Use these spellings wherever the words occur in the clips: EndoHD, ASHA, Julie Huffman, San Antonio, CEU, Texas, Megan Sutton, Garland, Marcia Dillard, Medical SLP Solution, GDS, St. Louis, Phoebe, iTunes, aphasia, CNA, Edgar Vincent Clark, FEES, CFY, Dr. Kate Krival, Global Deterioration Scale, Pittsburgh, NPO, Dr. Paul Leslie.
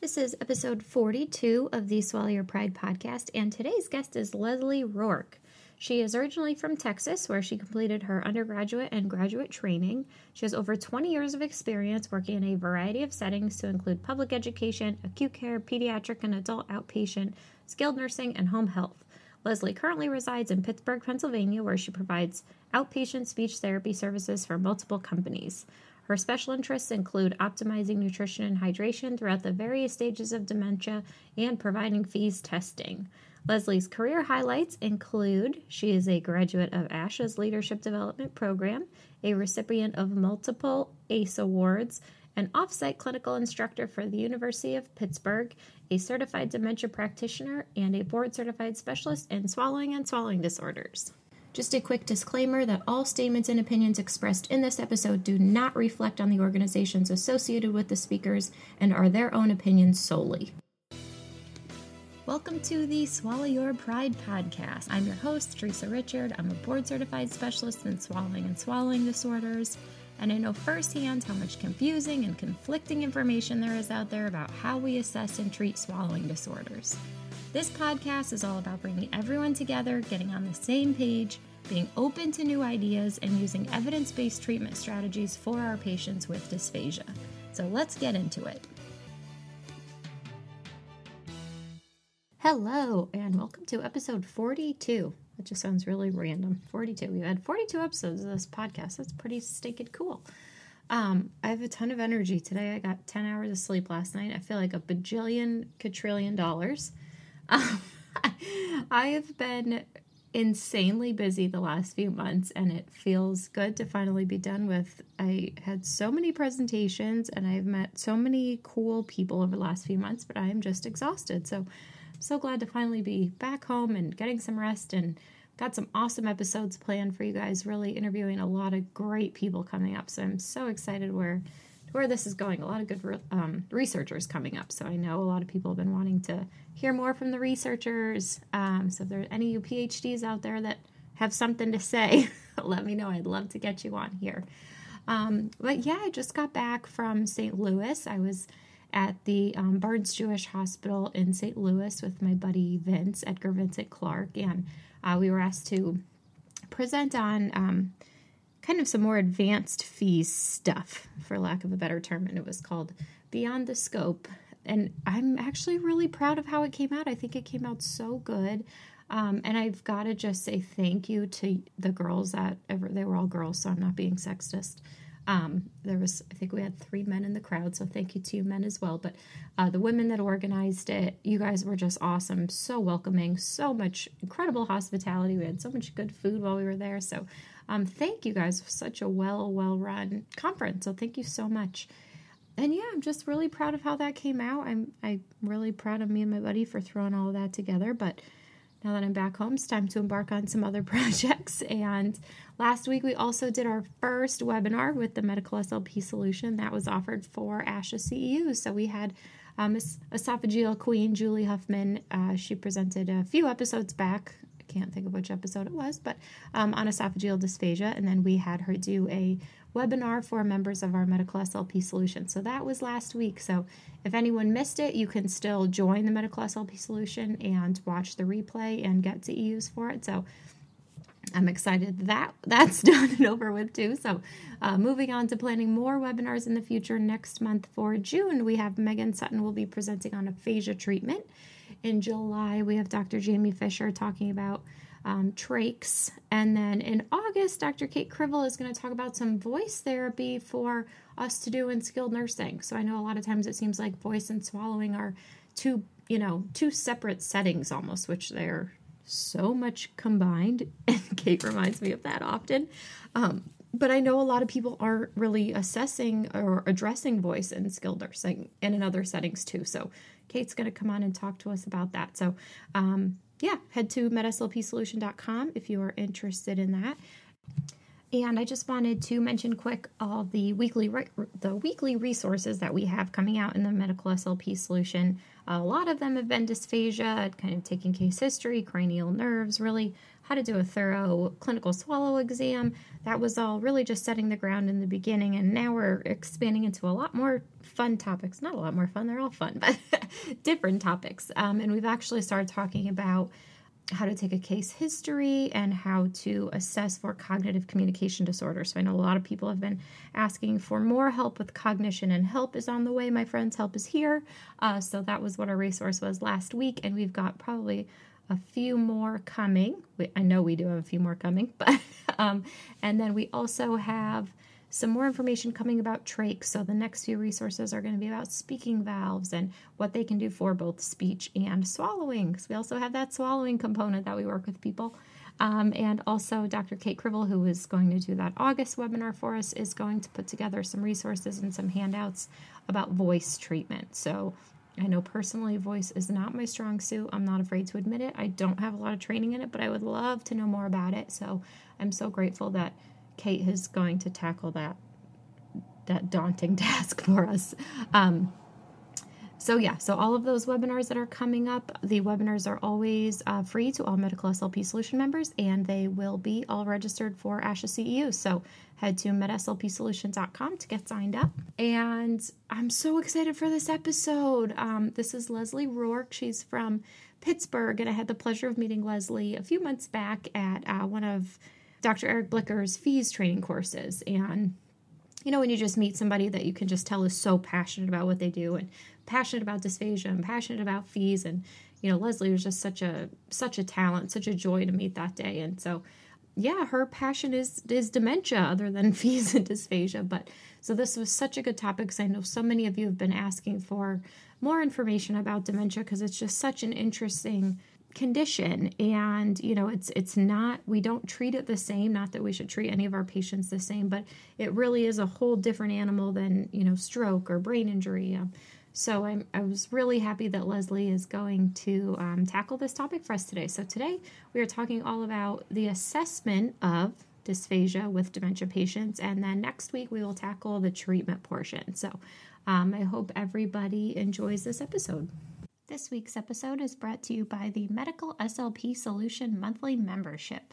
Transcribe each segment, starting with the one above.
This is episode 42 of the Swallow Your Pride podcast, and today's guest is Leslie Rourke. She is originally from Texas, where she completed her undergraduate and graduate training. She has over 20 years of experience working in a variety of settings to include public education, acute care, pediatric and adult outpatient, skilled nursing, and home health. Leslie currently resides in Pittsburgh, Pennsylvania, where she provides outpatient speech therapy services for multiple companies. Her special interests include optimizing nutrition and hydration throughout the various stages of dementia and providing FEES testing. Leslie's career highlights include she is a graduate of ASHA's Leadership Development Program, a recipient of multiple ACE Awards, an offsite clinical instructor for the University of Pittsburgh, a certified dementia practitioner, and a board-certified specialist in swallowing and swallowing disorders. Just a quick disclaimer that all statements and opinions expressed in this episode do not reflect on the organizations associated with the speakers and are their own opinions solely. Welcome to the Swallow Your Pride podcast. I'm your host, Teresa Richard. I'm a board-certified specialist in swallowing and swallowing disorders, and I know firsthand how much confusing and conflicting information there is out there about how we assess and treat swallowing disorders. This podcast is all about bringing everyone together, getting on the same page, being open to new ideas, and using evidence-based treatment strategies for our patients with dysphagia. So let's get into it. Hello, and welcome to episode 42. That just sounds really random. 42. We've had 42 episodes of this podcast. That's pretty stinking cool. I have a ton of energy today. I got 10 hours of sleep last night. I feel like a bajillion, quadrillion dollars. I have been insanely busy the last few months, and it feels good to finally be done with. I had so many presentations, and I've met so many cool people over the last few months, but I am just exhausted. So I'm so glad to finally be back home and getting some rest, and got some awesome episodes planned for you guys, really interviewing a lot of great people coming up. So I'm so excited where this is going. A lot of good researchers coming up. So I know a lot of people have been wanting to hear more from the researchers. So if there are any of you PhDs out there that have something to say, let me know. I'd love to get you on here. But yeah, I just got back from St. Louis. I was at the Barnes-Jewish Hospital in St. Louis with my buddy Vince, Edgar Vincent Clark, and we were asked to present on kind of some more advanced FEES stuff, for lack of a better term, and it was called Beyond the Scope, and I'm actually really proud of how it came out. I think it came out so good, and I've got to just say thank you to the girls they were all girls, so I'm not being sexist. I think we had 3 men in the crowd, so thank you to you men as well, but the women that organized it, you guys were just awesome, so welcoming, so much incredible hospitality. We had so much good food while we were there, so thank you guys for such a well-run conference, so thank you so much. And yeah, I'm just really proud of how that came out. I'm really proud of me and my buddy for throwing all of that together, but now that I'm back home, it's time to embark on some other projects. And last week, we also did our first webinar with the Medical SLP Solution that was offered for ASHA CEU. So we had Miss Esophageal Queen Julie Huffman. She presented a few episodes back. I can't think of which episode it was, but on esophageal dysphagia. And then we had her do a webinar for members of our Medical SLP Solution. So that was last week. So if anyone missed it, you can still join the Medical SLP Solution and watch the replay and get CEUs for it. So I'm excited that that's done and over with too. So moving on to planning more webinars in the future. Next month for June, we have Megan Sutton will be presenting on aphasia treatment. In July, we have Dr. Jamie Fisher talking about trachs, and then in August, Dr. Kate Krival is going to talk about some voice therapy for us to do in skilled nursing. So I know a lot of times it seems like voice and swallowing are two separate settings almost, which they're so much combined, and Kate reminds me of that often. But I know a lot of people aren't really assessing or addressing voice in skilled nursing and in other settings too. So Kate's going to come on and talk to us about that. So, head to medslpsolution.com if you are interested in that. And I just wanted to mention quick all the weekly resources that we have coming out in the Medical SLP Solution. A lot of them have been dysphagia, kind of taking case history, cranial nerves, really how to do a thorough clinical swallow exam. That was all really just setting the ground in the beginning, and now we're expanding into a lot more fun topics. Not a lot more fun, they're all fun, but different topics. And we've actually started talking about how to take a case history and how to assess for cognitive communication disorder. So I know a lot of people have been asking for more help with cognition, and help is on the way, my friends. Help is here. So that was what our resource was last week, and we've got probably a few more coming. I know we do have a few more coming, but and then we also have some more information coming about trach. So the next few resources are going to be about speaking valves and what they can do for both speech and swallowing, because we also have that swallowing component that we work with people. And also Dr. Kate Krival, who is going to do that August webinar for us, is going to put together some resources and some handouts about voice treatment. So I know personally voice is not my strong suit. I'm not afraid to admit it. I don't have a lot of training in it, but I would love to know more about it. So I'm so grateful that Kate is going to tackle that daunting task for us. So all of those webinars that are coming up, the webinars are always free to all Medical SLP Solution members, and they will be all registered for ASHA CEU. So head to medslpsolution.com to get signed up. And I'm so excited for this episode. This is Leslie Rourke. She's from Pittsburgh, and I had the pleasure of meeting Leslie a few months back at one of Dr. Eric Blicker's FEES training courses. And, you know, when you just meet somebody that you can just tell is so passionate about what they do and passionate about dysphagia and passionate about FEES. And, you know, Leslie was just such a talent, such a joy to meet that day. And so, yeah, her passion is dementia other than FEES and dysphagia. But so this was such a good topic, because I know so many of you have been asking for more information about dementia, because it's just such an interesting condition. And, you know, it's not, we don't treat it the same, not that we should treat any of our patients the same, but it really is a whole different animal than, you know, stroke or brain injury. So I was really happy that Leslie is going to tackle this topic for us today. So today we are talking all about the assessment of dysphagia with dementia patients. And then next week we will tackle the treatment portion. So I hope everybody enjoys this episode. This week's episode is brought to you by the Medical SLP Solution Monthly Membership.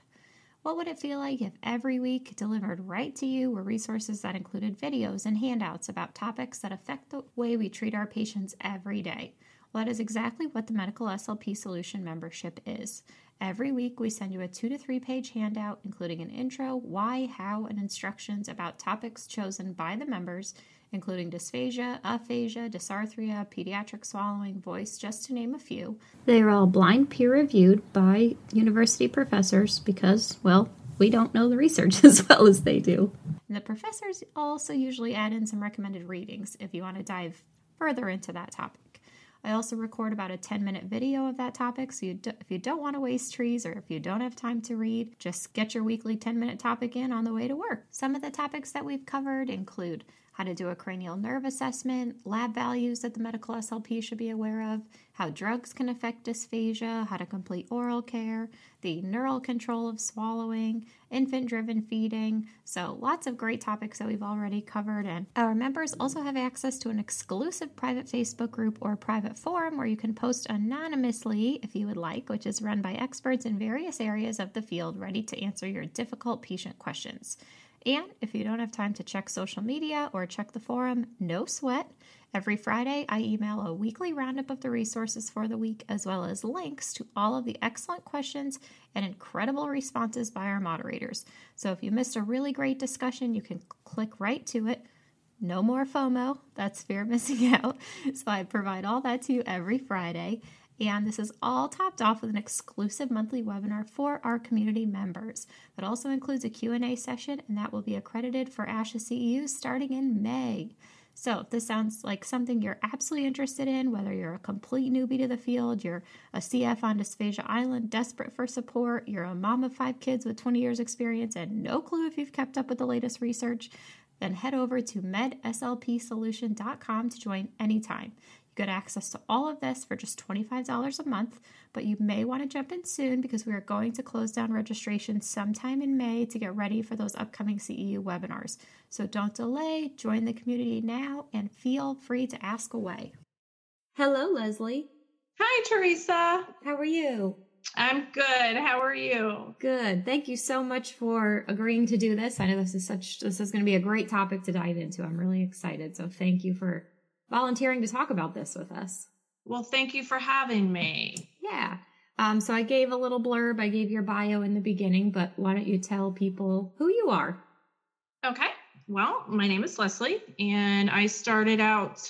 What would it feel like if every week delivered right to you were resources that included videos and handouts about topics that affect the way we treat our patients every day? Well, that is exactly what the Medical SLP Solution Membership is. Every week we send you a 2 to 3 page handout including an intro, why, how, and instructions about topics chosen by the members, including dysphagia, aphasia, dysarthria, pediatric swallowing, voice, just to name a few. They are all blind peer-reviewed by university professors because, well, we don't know the research as well as they do. And the professors also usually add in some recommended readings if you want to dive further into that topic. I also record about a 10-minute video of that topic, so if you don't want to waste trees or if you don't have time to read, just get your weekly 10-minute topic in on the way to work. Some of the topics that we've covered include how to do a cranial nerve assessment, lab values that the medical SLP should be aware of, how drugs can affect dysphagia, how to complete oral care, the neural control of swallowing, infant-driven feeding. So lots of great topics that we've already covered. And our members also have access to an exclusive private Facebook group or private forum where you can post anonymously if you would like, which is run by experts in various areas of the field ready to answer your difficult patient questions. And if you don't have time to check social media or check the forum, no sweat. Every Friday, I email a weekly roundup of the resources for the week, as well as links to all of the excellent questions and incredible responses by our moderators. So if you missed a really great discussion, you can click right to it. No more FOMO. That's fear of missing out. So I provide all that to you every Friday. And this is all topped off with an exclusive monthly webinar for our community members. That also includes a Q&A session, and that will be accredited for ASHA CEU starting in May. So if this sounds like something you're absolutely interested in, whether you're a complete newbie to the field, you're a CF on Dysphagia Island desperate for support, you're a mom of 5 kids with 20 years experience and no clue if you've kept up with the latest research, then head over to medslpsolution.com to join anytime. get access to all of this for just $25 a month, but you may want to jump in soon because we are going to close down registration sometime in May to get ready for those upcoming CEU webinars. So don't delay, join the community now, and feel free to ask away. Hello, Leslie. Hi, Teresa. How are you? I'm good. How are you? Good. Thank you so much for agreeing to do this. I know this is going to be a great topic to dive into. I'm really excited. So thank you for volunteering to talk about this with us. Well, thank you for having me. Yeah. So I gave a little blurb. I gave your bio in the beginning, but why don't you tell people who you are? Okay. Well, my name is Leslie, and I started out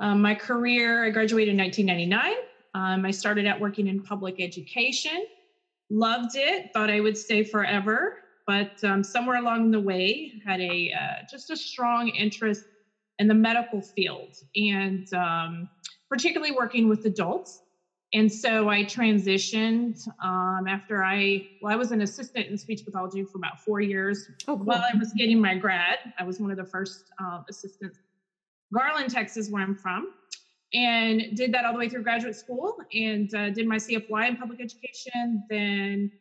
my career. I graduated in 1999. I started out working in public education, loved it, thought I would stay forever, but somewhere along the way had a strong interest in the medical field and particularly working with adults. And so I transitioned I was an assistant in speech pathology for about 4 years. Oh, cool. While I was getting my grad. I was one of the first assistants, Garland, Texas, where I'm from, and did that all the way through graduate school and did my CFY in public education, then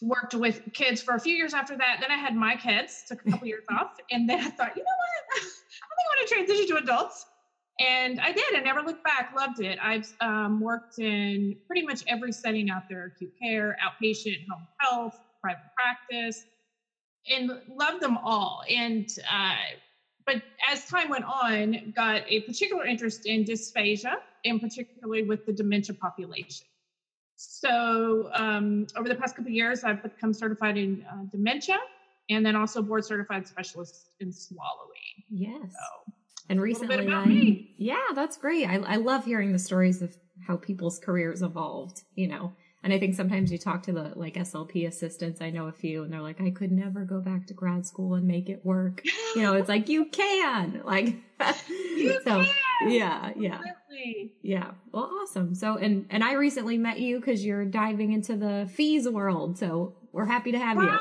worked with kids for a few years after that. Then I had my kids, took a couple years off. And then I thought, you know what? I think I want to transition to adults. And I did. I never looked back. Loved it. I've worked in pretty much every setting out there: acute care, outpatient, home health, private practice, and loved them all. And, but as time went on, got a particular interest in dysphagia, and particularly with the dementia population. So over the past couple of years, I've become certified in dementia, and then also board certified specialist in swallowing. Yes. So, and recently, that's great. I love hearing the stories of how people's careers evolved, you know, and I think sometimes you talk to the SLP assistants. I know a few, and they're like, I could never go back to grad school and make it work. You know, it's like, you can, like, you so can. Yeah. Yeah. Yeah. Well, awesome. So, and I recently met you because you're diving into the FEES world. So we're happy to have you.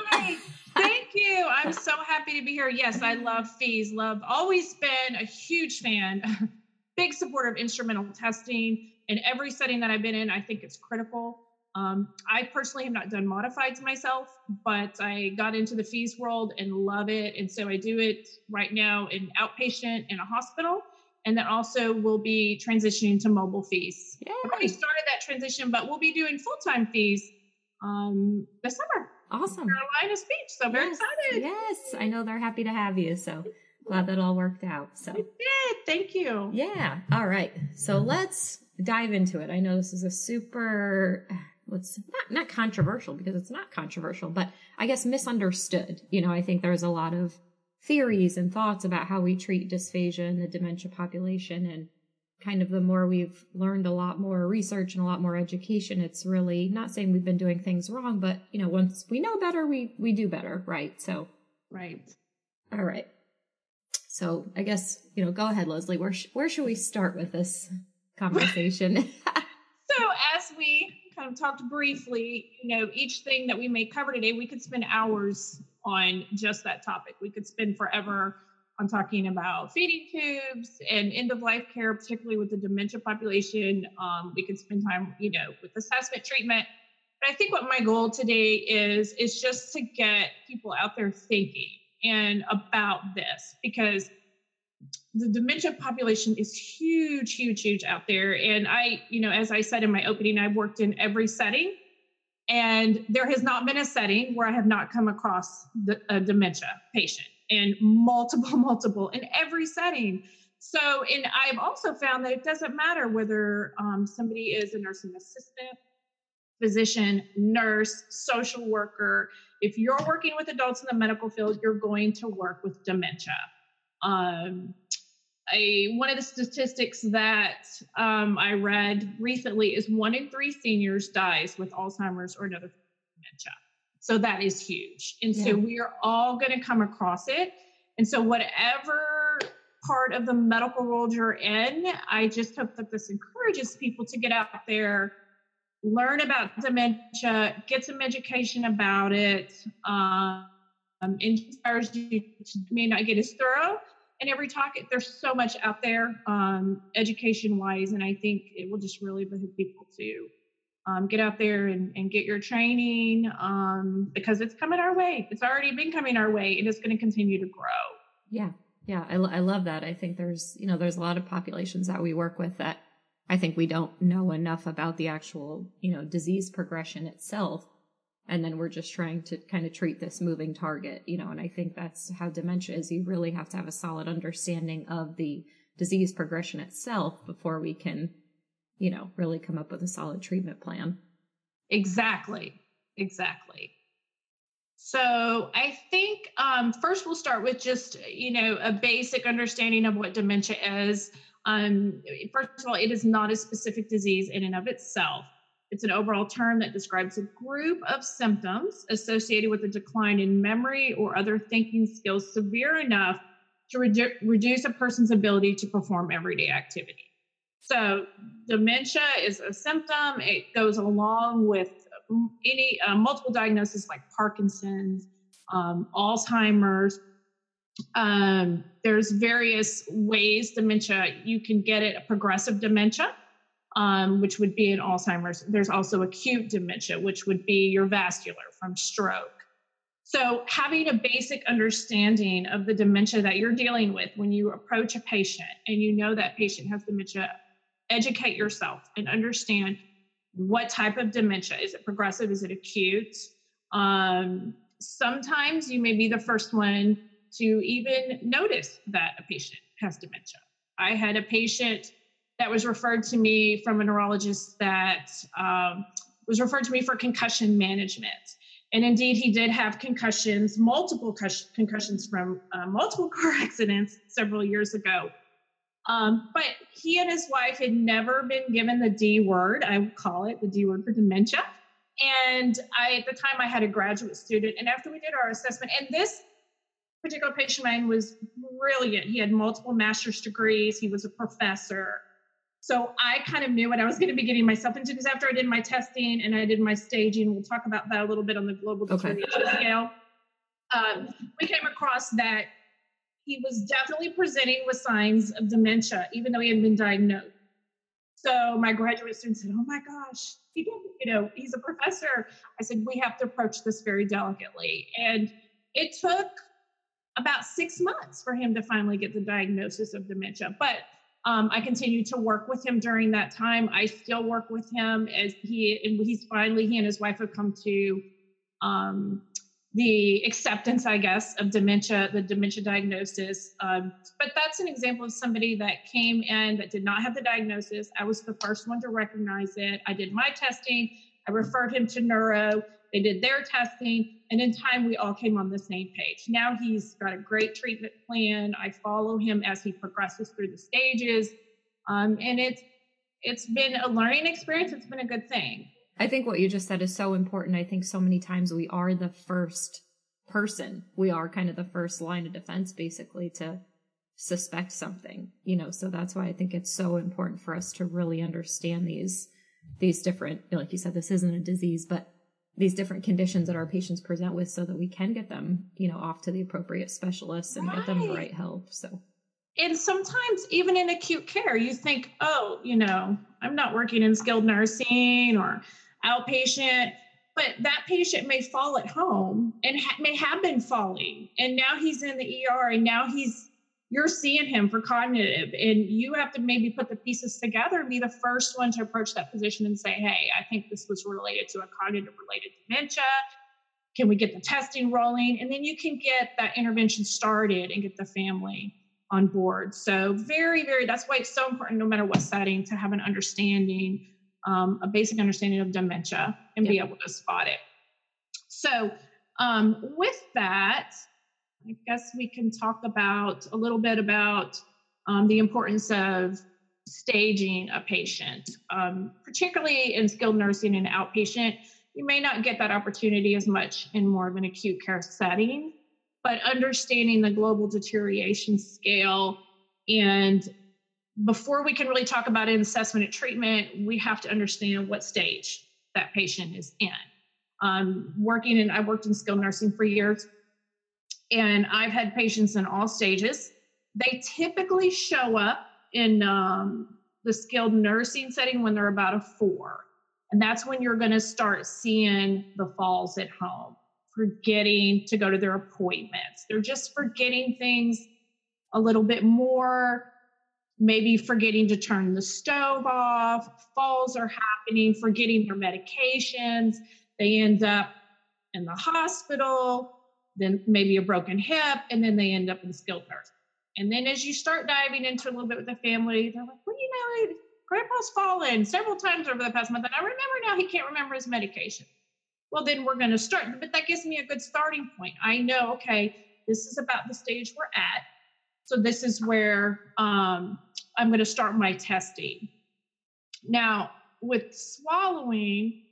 Thank you. I'm so happy to be here. Yes. I love FEES. Always been a huge fan, big supporter of instrumental testing in every setting that I've been in. I think it's critical. I personally have not done modifieds myself, but I got into the FEES world and love it. And so I do it right now in outpatient in a hospital. And then also we'll be transitioning to mobile FEES. Yay. I've already started that transition, but we'll be doing full-time FEES this summer. Awesome. Carolina Beach. So very excited. Yes, I know they're happy to have you. So glad that all worked out. So it did. Thank you. Yeah. All right. So let's dive into it. I know this is a super, it's not controversial because it's not controversial, but I guess misunderstood. You know, I think there's a lot of theories and thoughts about how we treat dysphagia in the dementia population, and kind of the more we've learned, a lot more research and a lot more education, it's really not saying we've been doing things wrong, but you know, once we know better, we do better, right? So right. All right. So I guess, you know, go ahead, Leslie, where should we start with this conversation? So as we kind of talked briefly, you know, each thing that we may cover today, we could spend hours on just that topic. We could spend forever on talking about feeding tubes and end-of-life care, particularly with the dementia population. We could spend time, you know, with assessment, treatment. But I think what my goal today is just to get people out there thinking and about this, because the dementia population is huge, huge, huge out there. And I, you know, as I said in my opening, I've worked in every setting. And there has not been a setting where I have not come across a dementia patient, in multiple in every setting. So, and I've also found that it doesn't matter whether somebody is a nursing assistant, physician, nurse, social worker. If you're working with adults in the medical field, you're going to work with dementia. One of the statistics that I read recently is 1 in 3 seniors dies with Alzheimer's or another dementia. So that is huge. And so we are all going to come across it. And so whatever part of the medical world you're in, I just hope that this encourages people to get out there, learn about dementia, get some education about it, inspires you to, may not get as thorough and every topic. There's so much out there education-wise, and I think it will just really behoove people to get out there and get your training because it's coming our way. It's already been coming our way, and it's going to continue to grow. Yeah. Yeah. I love that. I think there's a lot of populations that we work with that I think we don't know enough about the actual, disease progression itself. And then we're just trying to kind of treat this moving target, and I think that's how dementia is. You really have to have a solid understanding of the disease progression itself before we can, really come up with a solid treatment plan. Exactly. So I think first we'll start with just, a basic understanding of what dementia is. First of all, it is not a specific disease in and of itself. It's an overall term that describes a group of symptoms associated with a decline in memory or other thinking skills severe enough to reduce a person's ability to perform everyday activity. So dementia is a symptom. It goes along with any multiple diagnoses like Parkinson's, Alzheimer's. There's various ways dementia, you can get it, a progressive dementia, which would be in Alzheimer's. There's also acute dementia, which would be your vascular from stroke. So having a basic understanding of the dementia that you're dealing with when you approach a patient and you know that patient has dementia, educate yourself and understand what type of dementia. Is it progressive? Is it acute? Sometimes you may be the first one to even notice that a patient has dementia. I had a patient that was referred to me from a neurologist that was referred to me for concussion management. And indeed, he did have concussions, multiple concussions from multiple car accidents several years ago. But he and his wife had never been given the D word. I would call it the D word for dementia. And at the time, I had a graduate student. And after we did our assessment, and this particular patient of mine was brilliant. He had multiple master's degrees. He was a professor. So I kind of knew what I was going to be getting myself into, because after I did my testing and I did my staging, we'll talk about that a little bit on the global deterioration scale. We came across that he was definitely presenting with signs of dementia, even though he had been diagnosed. So my graduate student said, "Oh my gosh, he didn't, he's a professor." I said, "We have to approach this very delicately." And it took about 6 months for him to finally get the diagnosis of dementia. But I continued to work with him during that time. I still work with him as he and his wife have come to the acceptance, I guess, of dementia, the dementia diagnosis. But that's an example of somebody that came in that did not have the diagnosis. I was the first one to recognize it. I did my testing. I referred him to neuro. They did their testing. And in time, we all came on the same page. Now he's got a great treatment plan. I follow him as he progresses through the stages. And it's been a learning experience. It's been a good thing. I think what you just said is so important. I think so many times we are the first person. We are kind of the first line of defense, basically, to suspect something, So that's why I think it's so important for us to really understand these different, like you said, this isn't a disease, but these different conditions that our patients present with, so that we can get them, off to the appropriate specialists and get them the right help. So, and sometimes even in acute care, you think, I'm not working in skilled nursing or outpatient, but that patient may fall at home and may have been falling. And now he's in the ER, and now you're seeing him for cognitive, and you have to maybe put the pieces together and be the first one to approach that physician and say, "Hey, I think this was related to a cognitive related dementia. Can we get the testing rolling?" And then you can get that intervention started and get the family on board. So very, very, that's why it's so important, no matter what setting, to have an understanding, a basic understanding of dementia and be able to spot it. So with that, I guess we can talk about a little bit about the importance of staging a patient, particularly in skilled nursing and outpatient. You may not get that opportunity as much in more of an acute care setting, but understanding the global deterioration scale, and before we can really talk about an assessment and treatment, we have to understand what stage that patient is in. I worked in skilled nursing for years, and I've had patients in all stages. They typically show up in the skilled nursing setting when they're about a 4. And that's when you're going to start seeing the falls at home, forgetting to go to their appointments. They're just forgetting things a little bit more, maybe forgetting to turn the stove off. Falls are happening, forgetting their medications. They end up in the hospital, then maybe a broken hip, and then they end up in skilled nursing. And then as you start diving into a little bit with the family, they're like, well, you know, Grandpa's fallen several times over the past month, and I remember now he can't remember his medication. Well, then we're going to start. But that gives me a good starting point. I know, okay, this is about the stage we're at. So this is where I'm going to start my testing. Now, with swallowing,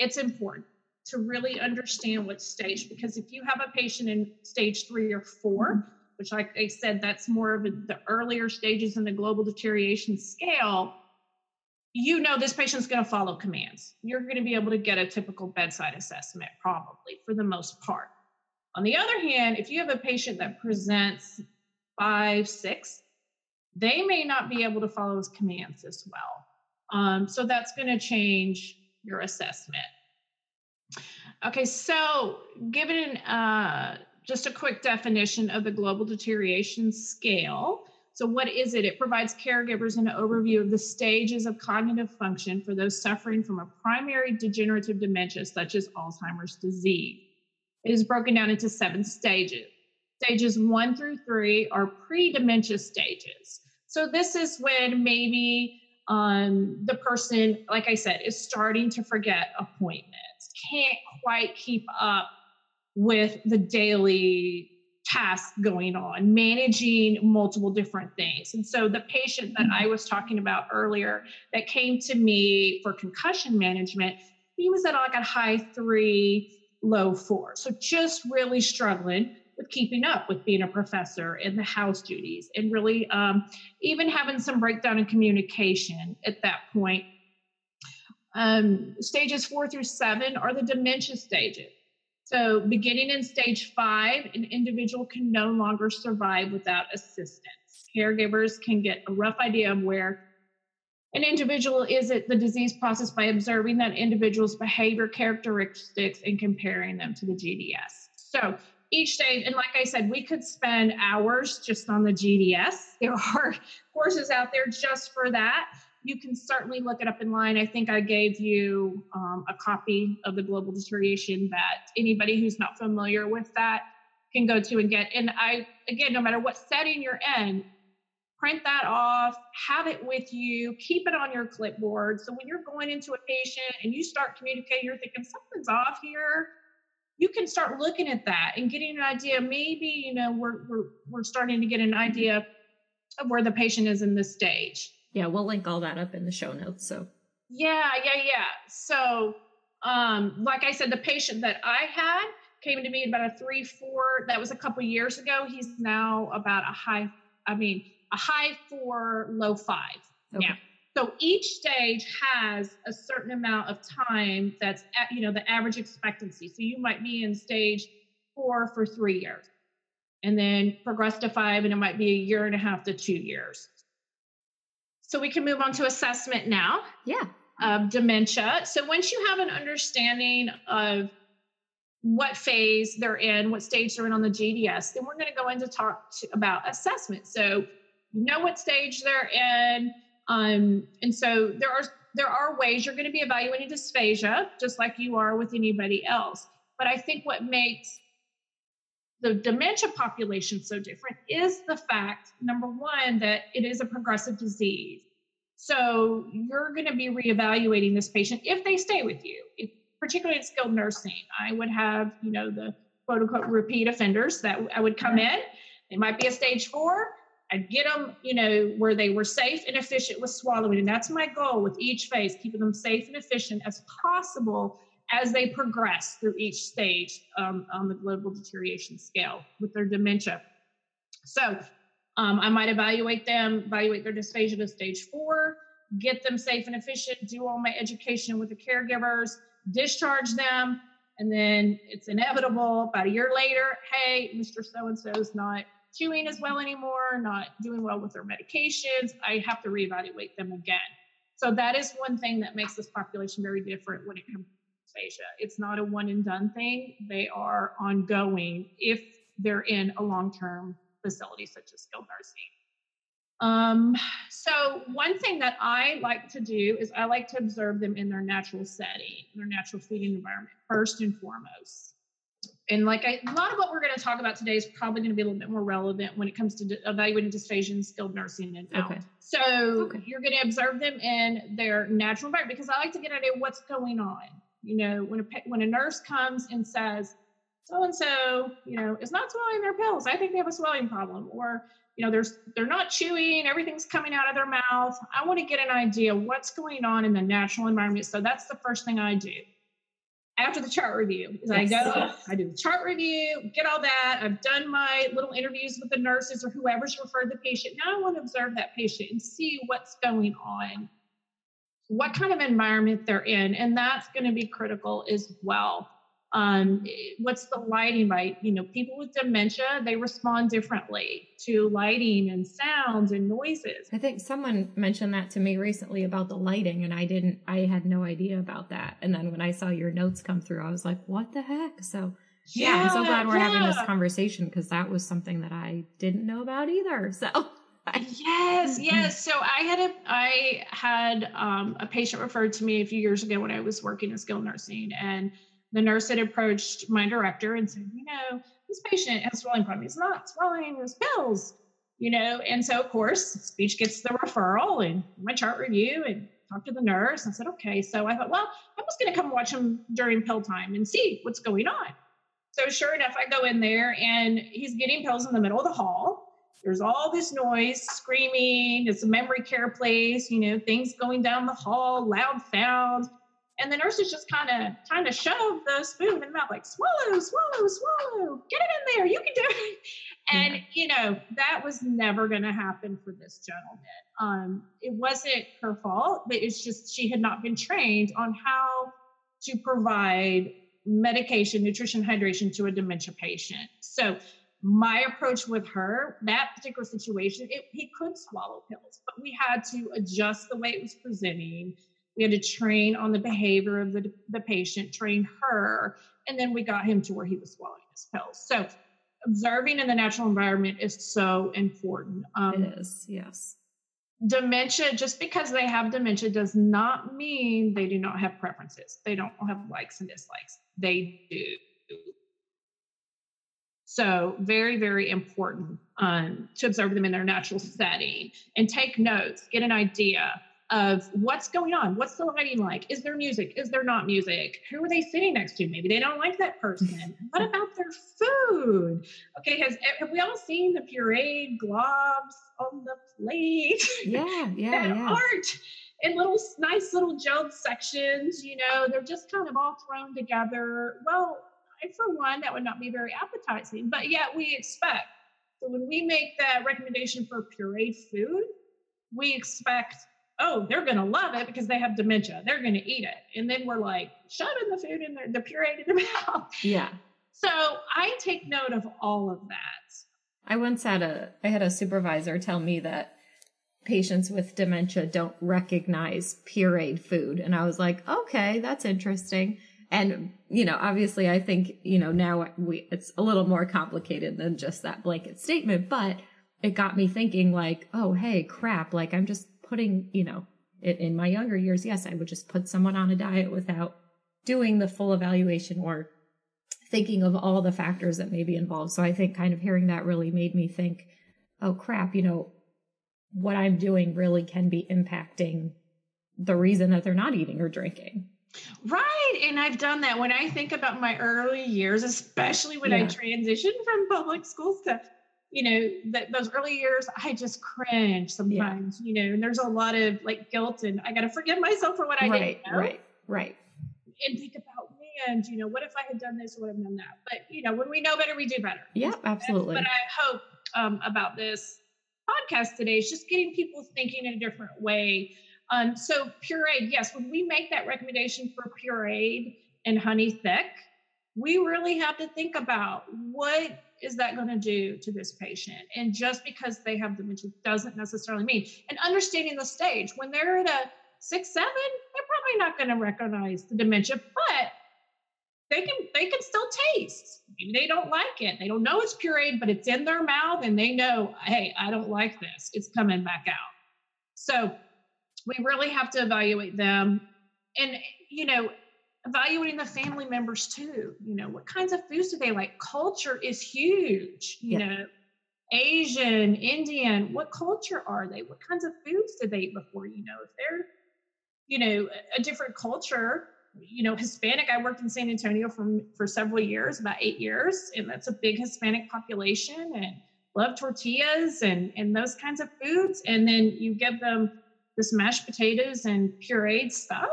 it's important to really understand what stage, because if you have a patient in stage 3 or 4, which like I said, that's more of the earlier stages in the global deterioration scale, you know this patient's going to follow commands. You're going to be able to get a typical bedside assessment probably for the most part. On the other hand, if you have a patient that presents 5, 6, they may not be able to follow his commands as well. So that's going to change your assessment. Okay, so given just a quick definition of the global deterioration scale. So what is it? It provides caregivers an overview of the stages of cognitive function for those suffering from a primary degenerative dementia, such as Alzheimer's disease. It is broken down into 7 stages. Stages 1 through 3 are pre-dementia stages. So this is when maybe the person, like I said, is starting to forget appointments, can't quite keep up with the daily tasks going on, managing multiple different things. And so the patient that I was talking about earlier that came to me for concussion management, he was at like a high 3, low 4. So just really struggling with keeping up with being a professor and the house duties, and really even having some breakdown in communication at that point. Stages 4 through 7 are the dementia stages. So beginning in stage 5, an individual can no longer survive without assistance. Caregivers can get a rough idea of where an individual is at the disease process by observing that individual's behavior characteristics and comparing them to the GDS. So each stage, and like I said, we could spend hours just on the GDS. There are courses out there just for that. You can certainly look it up in line. I think I gave you a copy of the global deterioration that anybody who's not familiar with that can go to and get. And I, again, no matter what setting you're in, print that off, have it with you, keep it on your clipboard. So when you're going into a patient and you start communicating, you're thinking something's off here, you can start looking at that and getting an idea. Maybe, you know, we're starting to get an idea of where the patient is in this stage. Yeah, we'll link all that up in the show notes. So yeah. So like I said, the patient that I had came to me about a 3, 4. That was a couple years ago. He's now about a high 4, low 5. Okay. Yeah. So each stage has a certain amount of time that's at, you know, the average expectancy. So you might be in stage 4 for 3 years, and then progress to 5, and it might be a 1.5 to 2 years. So we can move on to assessment now. Yeah. Of dementia. So once you have an understanding of what phase they're in, what stage they're in on the GDS, then we're going to go into talk about assessment. So you know what stage they're in. And so there are ways you're going to be evaluating dysphagia, just like you are with anybody else. But I think what makes the dementia population so different is the fact, number one, that it is a progressive disease. So you're going to be reevaluating this patient if they stay with you, particularly in skilled nursing. I would have, you know, the quote unquote repeat offenders that I would come in. They might be a stage 4. I'd get them, you know, where they were safe and efficient with swallowing. And that's my goal with each phase, keeping them safe and efficient as possible as they progress through each stage on the global deterioration scale with their dementia. So I might evaluate their dysphagia to stage 4, get them safe and efficient, do all my education with the caregivers, discharge them, and then it's inevitable. About a year later, hey, Mr. So-and-so is not chewing as well anymore, not doing well with their medications, I have to reevaluate them again. So that is one thing that makes this population very different when it comes to aphasia. It's not a one and done thing. They are ongoing if they're in a long-term facility such as skilled nursing. So one thing that I like to do is I like to observe them in their natural setting, their natural feeding environment, first and foremost. And like a lot of what we're going to talk about today is probably going to be a little bit more relevant when it comes to evaluating dysphagia in skilled nursing and out. Okay. So you're going to observe them in their natural environment, because I like to get an idea of what's going on. You know, when a nurse comes and says, so-and-so, you know, is not swallowing their pills. I think they have a swallowing problem. Or, you know, they're not chewing. Everything's coming out of their mouth. I want to get an idea of what's going on in the natural environment. So that's the first thing I do. After the chart review, is I go, I do the chart review, get all that. I've done my little interviews with the nurses or whoever's referred the patient. Now I want to observe that patient and see what's going on, what kind of environment they're in. And that's going to be critical as well. What's the lighting like? You know, people with dementia, they respond differently to lighting and sounds and noises. I think someone mentioned that to me recently about the lighting, and I had no idea about that. And then when I saw your notes come through, I was like, what the heck? So yeah, I'm so glad we're having this conversation, because that was something that I didn't know about either. So yes. So I had a patient referred to me a few years ago when I was working in skilled nursing, and the nurse had approached my director and said, you know, this patient has swallowing problems. He's not swallowing his pills, you know. And so, of course, speech gets the referral and my chart review and talked to the nurse. I said, okay. So I thought, well, I'm just going to come watch him during pill time and see what's going on. So sure enough, I go in there and he's getting pills in the middle of the hall. There's all this noise, screaming. It's a memory care place, you know, things going down the hall, loud sounds. And the nurse is just kind of trying to shove the spoon in the mouth, like, swallow, swallow, swallow, get it in there, you can do it. And, you know, that was never going to happen for this gentleman. It wasn't her fault, but it's just she had not been trained on how to provide medication, nutrition, hydration to a dementia patient. So my approach with her, that particular situation, he could swallow pills, but we had to adjust the way it was presenting. We had to train on the behavior of the patient, train her, and then we got him to where he was swallowing his pills. So observing in the natural environment is so important. It is, yes. Dementia, just because they have dementia does not mean they do not have preferences. They don't have likes and dislikes. They do. So very, very important to observe them in their natural setting and take notes, get an idea of what's going on. What's the lighting like? Is there music? Is there not music? Who are they sitting next to? Maybe they don't like that person. What about their food? Okay, have we all seen the pureed globs on the plate? Yeah. That aren't in little nice little gelled sections, you know, they're just kind of all thrown together. Well, for one, that would not be very appetizing, but yet we expect. So when we make that recommendation for pureed food, we expect, oh, they're going to love it because they have dementia. They're going to eat it. And then we're like shoving the food in the puree in their mouth. Yeah. So I take note of all of that. I once had I had a supervisor tell me that patients with dementia don't recognize pureed food. And I was like, okay, that's interesting. And, you know, obviously I think, you know, now it's a little more complicated than just that blanket statement, but it got me thinking like, oh, hey, crap. Like I'm just putting, you know, in my younger years, yes, I would just put someone on a diet without doing the full evaluation or thinking of all the factors that may be involved. So I think kind of hearing that really made me think, oh crap, you know, what I'm doing really can be impacting the reason that they're not eating or drinking. Right. And I've done that when I think about my early years, especially when I transitioned from public schools to, you know, those early years, I just cringe sometimes, you know, and there's a lot of like guilt and I got to forgive myself for what I didn't know. Right. And think about, man, you know, what if I had done this or would have done that? But, you know, when we know better, we do better. Yeah, absolutely. But I hope about this podcast today is just getting people thinking in a different way. So pureed, yes, when we make that recommendation for pureed and honey thick, we really have to think about what is that going to do to this patient? And just because they have dementia doesn't necessarily mean. And understanding the stage, when they're at a 6, 7, they're probably not going to recognize the dementia, but they can still taste. Maybe they don't like it. They don't know it's pureed, but it's in their mouth and they know, hey, I don't like this. It's coming back out. So we really have to evaluate them and, you know, evaluating the family members too. You know, what kinds of foods do they like? Culture is huge, you know, Asian, Indian, what culture are they? What kinds of foods did they eat before? You know, if they're, you know, a different culture, you know, Hispanic, I worked in San Antonio for several years, about 8 years, and that's a big Hispanic population and love tortillas and those kinds of foods. And then you give them this mashed potatoes and pureed stuff,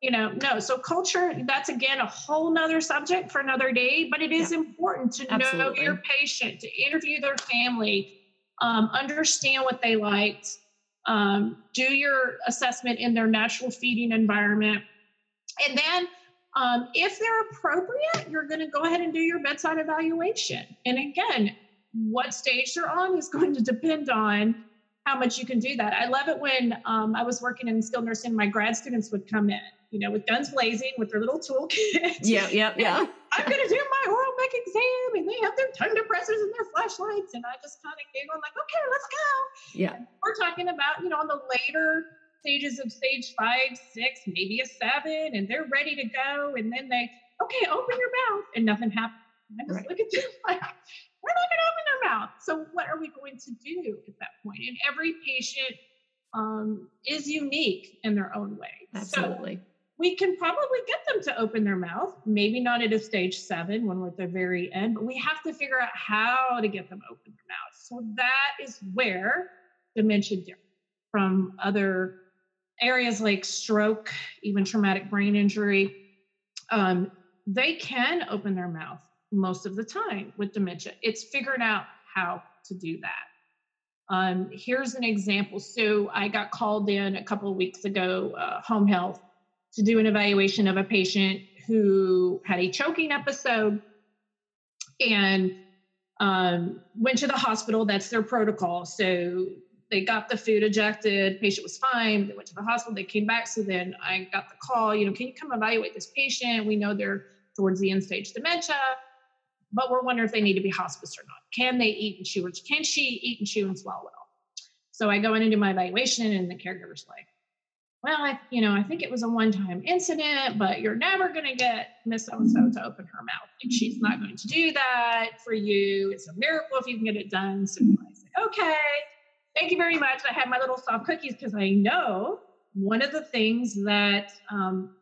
you know, no. So culture, that's again, a whole nother subject for another day, but it is important to know your patient, to interview their family, understand what they liked, do your assessment in their natural feeding environment. And then if they're appropriate, you're going to go ahead and do your bedside evaluation. And again, what stage they're on is going to depend on how much you can do that. I love it when I was working in skilled nursing, my grad students would come in, you know, with guns blazing, with their little toolkit. Yeah. I'm going to do my oral mech exam, and they have their tongue depressors and their flashlights, and I just kind of giggle. I'm like, okay, let's go. Yeah. We're talking about, you know, on the later stages of stage 5, 6, maybe a 7, and they're ready to go. And then they, okay, open your mouth, and nothing happens. I just look at them like, we're not going to open their mouth. So what are we going to do at that point? And every patient is unique in their own way. Absolutely. So we can probably get them to open their mouth, maybe not at a stage 7 when we're at the very end, but we have to figure out how to get them open their mouth. So that is where dementia differs from other areas like stroke, even traumatic brain injury. They can open their mouth most of the time with dementia. It's figuring out how to do that. Here's an example. So I got called in a couple of weeks ago, home health, to do an evaluation of a patient who had a choking episode and went to the hospital. That's their protocol. So they got the food ejected. Patient was fine. They went to the hospital. They came back. So then I got the call, you know, can you come evaluate this patient? We know they're towards the end stage dementia, but we're wondering if they need to be hospiced or not. Can they eat and chew? Can she eat and chew and swallow well? So I go in and do my evaluation, and the caregiver's like, well, I think it was a one-time incident, but you're never going to get Miss So-and-so to open her mouth. And she's not going to do that for you. It's a miracle if you can get it done. So I say, okay, thank you very much. I had my little soft cookies because I know one of the things that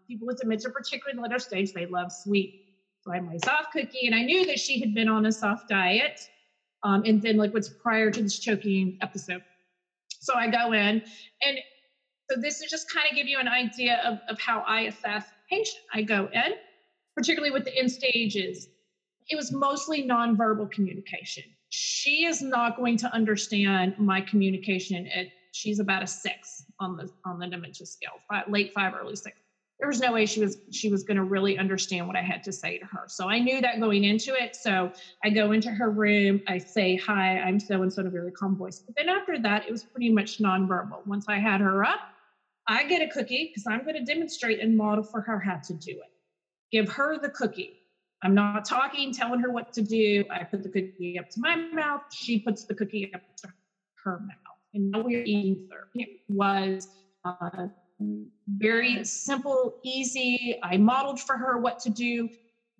people with dementia, particularly in the later stage, they love sweet. So I had my soft cookie, and I knew that she had been on a soft diet and thin liquids prior to this choking episode. So I go in, and so this is just kind of give you an idea of how I assess patient. I go in, particularly with the end stages. It was mostly nonverbal communication. She is not going to understand my communication. She's about a 6 on the dementia scale, late 5, early 6. There was no way she was going to really understand what I had to say to her. So I knew that going into it. So I go into her room. I say, hi, I'm so-and-so, in a very calm voice. But then after that, it was pretty much nonverbal. Once I had her up, I get a cookie because I'm going to demonstrate and model for her how to do it. Give her the cookie. I'm not talking, telling her what to do. I put the cookie up to my mouth. She puts the cookie up to her mouth. And now we're eating third. It was very simple, easy. I modeled for her what to do.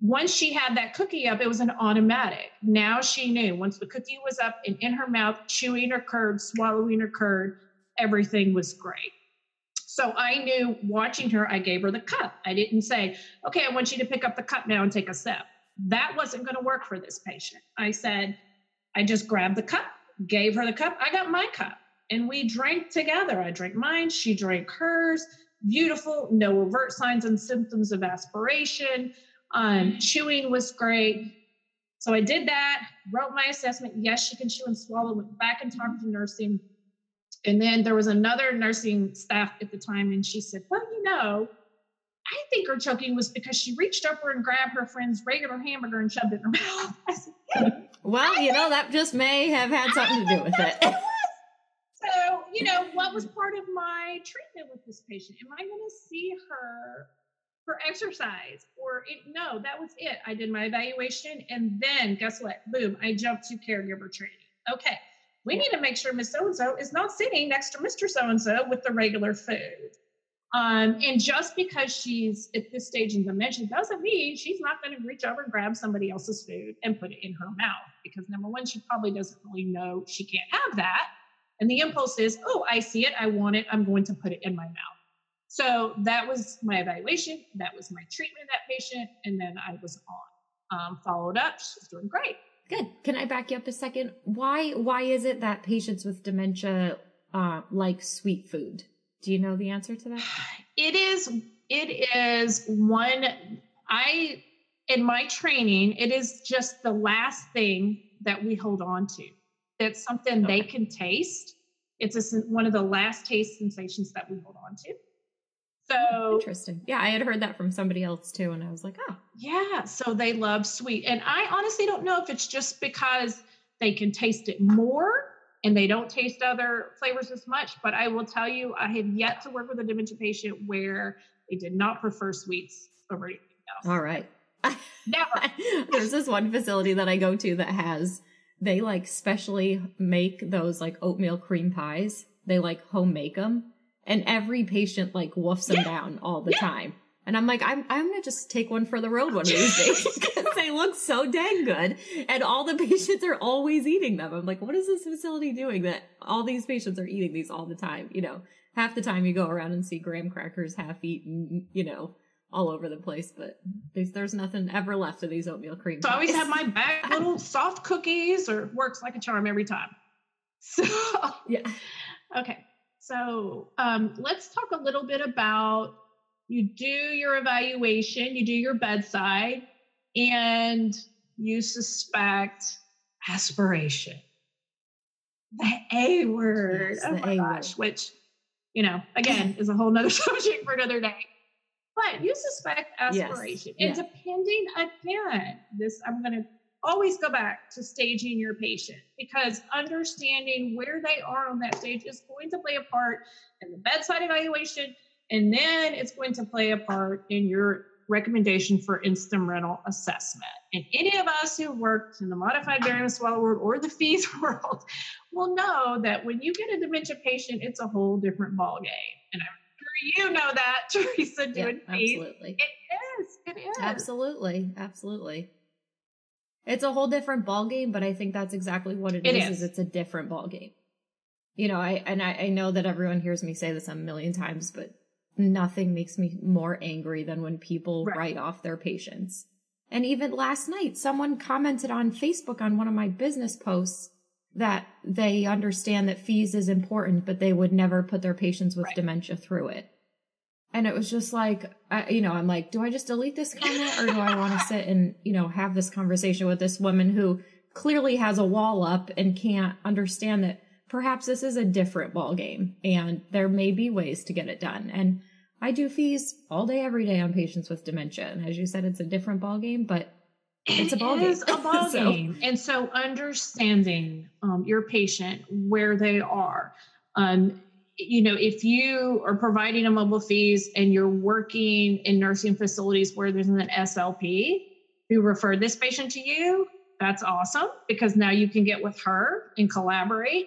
Once she had that cookie up, it was an automatic. Now she knew once the cookie was up and in her mouth, chewing her curd, swallowing her curd, everything was great. So I knew watching her, I gave her the cup. I didn't say, okay, I want you to pick up the cup now and take a sip. That wasn't going to work for this patient. I said, I just grabbed the cup, gave her the cup. I got my cup. And we drank together. I drank mine. She drank hers. Beautiful. No overt signs and symptoms of aspiration. Chewing was great. So I did that, wrote my assessment. Yes, she can chew and swallow. Went back and talked to nursing. And then there was another nursing staff at the time. And she said, well, you know, I think her choking was because she reached over and grabbed her friend's regular hamburger and shoved it in her mouth. I said, yeah. Well, you know, that just may have had something to do with it. So, you know, what was part of my treatment with this patient? Am I going to see her for exercise? No, that was it. I did my evaluation. And then guess what? Boom, I jumped to caregiver training. Okay, we need to make sure Miss So-and-so is not sitting next to Mr. So-and-so with the regular food. And just because she's at this stage in dementia doesn't mean she's not going to reach over and grab somebody else's food and put it in her mouth. Because number one, she probably doesn't really know she can't have that. And the impulse is, oh, I see it, I want it, I'm going to put it in my mouth. So that was my evaluation, that was my treatment of that patient, and then I was on. Followed up, she's doing great. Good. Can I back you up a second? Why is it that patients with dementia like sweet food? Do you know the answer to that? It is one, in my training, it is just the last thing that we hold on to. That's something they can taste. It's one of the last taste sensations that we hold on to. So interesting. Yeah, I had heard that from somebody else too, and I was like, oh. Yeah, so they love sweet. And I honestly don't know if it's just because they can taste it more and they don't taste other flavors as much, but I will tell you, I have yet to work with a dementia patient where they did not prefer sweets over anything else. All right. Never. There's this one facility that I go to that has, they like specially make those like oatmeal cream pies. They like home make them. And every patient like woofs them down all the time. And I'm like, I'm going to just take one for the road one of these days because they look so dang good. And all the patients are always eating them. I'm like, what is this facility doing that all these patients are eating these all the time? You know, half the time you go around and see graham crackers half eaten, you know, all over the place, but there's nothing ever left of these oatmeal cream pies. So I always have my bag of little soft cookies, or works like a charm every time. So, yeah. Okay. So let's talk a little bit about, you do your evaluation, you do your bedside, and you suspect aspiration. The A word. Yes, oh my gosh. Which, you know, again, is a whole nother subject for another day. But you suspect aspiration. Yes. And depending, again, I'm going to always go back to staging your patient, because understanding where they are on that stage is going to play a part in the bedside evaluation, and then it's going to play a part in your recommendation for instrumental assessment. And any of us who worked in the modified barium swallow world or the FEES world will know that when you get a dementia patient, it's a whole different ballgame. And I'm sure you know that, Teresa, doing FEES. Absolutely. It is. Absolutely. It's a whole different ballgame, but I think that's exactly what it is. It's a different ballgame. You know, I know that everyone hears me say this a million times, but nothing makes me more angry than when people write off their patients. And even last night, someone commented on Facebook on one of my business posts that they understand that FEES is important, but they would never put their patients with dementia through it. And it was just like, I'm like, do I just delete this comment, or do I want to sit and, you know, have this conversation with this woman who clearly has a wall up and can't understand that perhaps this is a different ballgame and there may be ways to get it done. And I do FEES all day, every day on patients with dementia. And as you said, it's a different ballgame, but it's a ballgame. It is a ballgame. And so understanding your patient, where they are, you know, if you are providing a mobile FEES and you're working in nursing facilities where there's an SLP who referred this patient to you, that's awesome, because now you can get with her and collaborate.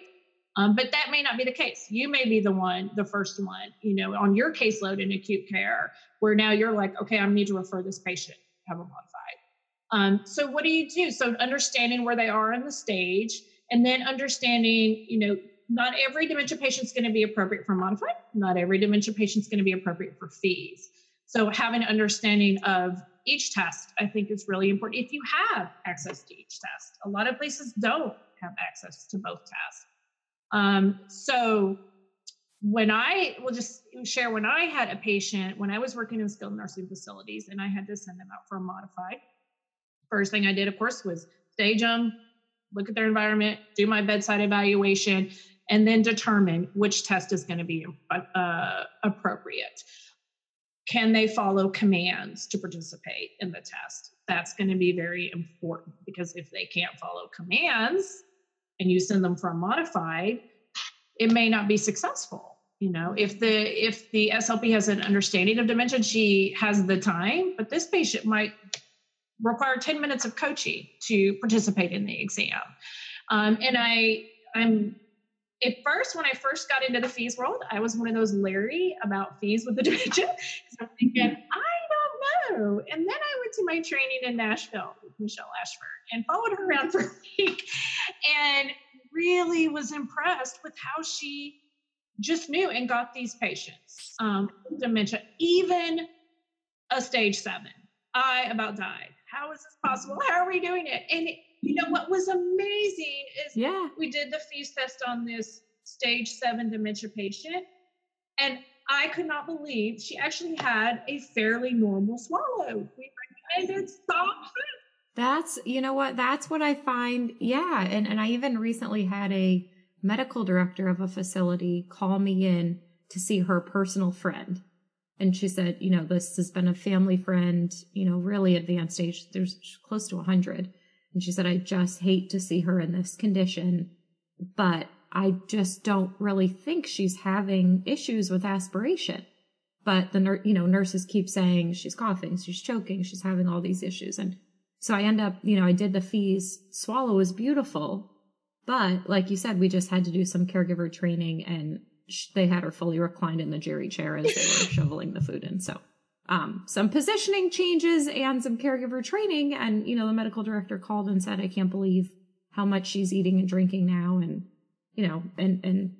But that may not be the case. You may be the first one, you know, on your caseload in acute care, where now you're like, okay, I need to refer this patient, have them modified. So what do you do? So understanding where they are on the stage, and then understanding, you know, not every dementia patient is going to be appropriate for modified. Not every dementia patient is going to be appropriate for FEES. So having an understanding of each test, I think, is really important. If you have access to each test, a lot of places don't have access to both tests. So when I will just share, when I had a patient, when I was working in skilled nursing facilities and I had to send them out for a modified, first thing I did, of course, was stage them, look at their environment, do my bedside evaluation, and then determine which test is going to be appropriate. Can they follow commands to participate in the test? That's going to be very important, because if they can't follow commands and you send them for a modified, it may not be successful. You know, if the SLP has an understanding of dementia, she has the time, but this patient might require 10 minutes of coaching to participate in the exam. And I'm at first, when I first got into the FEES world, I was one of those leery about FEES with the dementia, because I'm thinking, I don't know. And then I went to my training in Nashville with Michelle Ashford and followed her around for a week and really was impressed with how she just knew and got these patients with dementia, even a stage 7. I about died. How is this possible? How are we doing it? And you know, what was amazing is we did the FEES test on this stage 7 dementia patient, and I could not believe she actually had a fairly normal swallow. We recommended soft food. That's, you know what, that's what I find. Yeah. And I even recently had a medical director of a facility call me in to see her personal friend. And she said, you know, this has been a family friend, you know, really advanced age. There's close to 100. And she said, I just hate to see her in this condition, but I just don't really think she's having issues with aspiration. But the, you know, nurses keep saying she's coughing, she's choking, she's having all these issues. And so I end up, you know, I did the FEES. Swallow was beautiful, but like you said, we just had to do some caregiver training, and they had her fully reclined in the jerry chair as they were shoveling the food in. So some positioning changes and some caregiver training. And, you know, the medical director called and said, I can't believe how much she's eating and drinking now. And, you know, and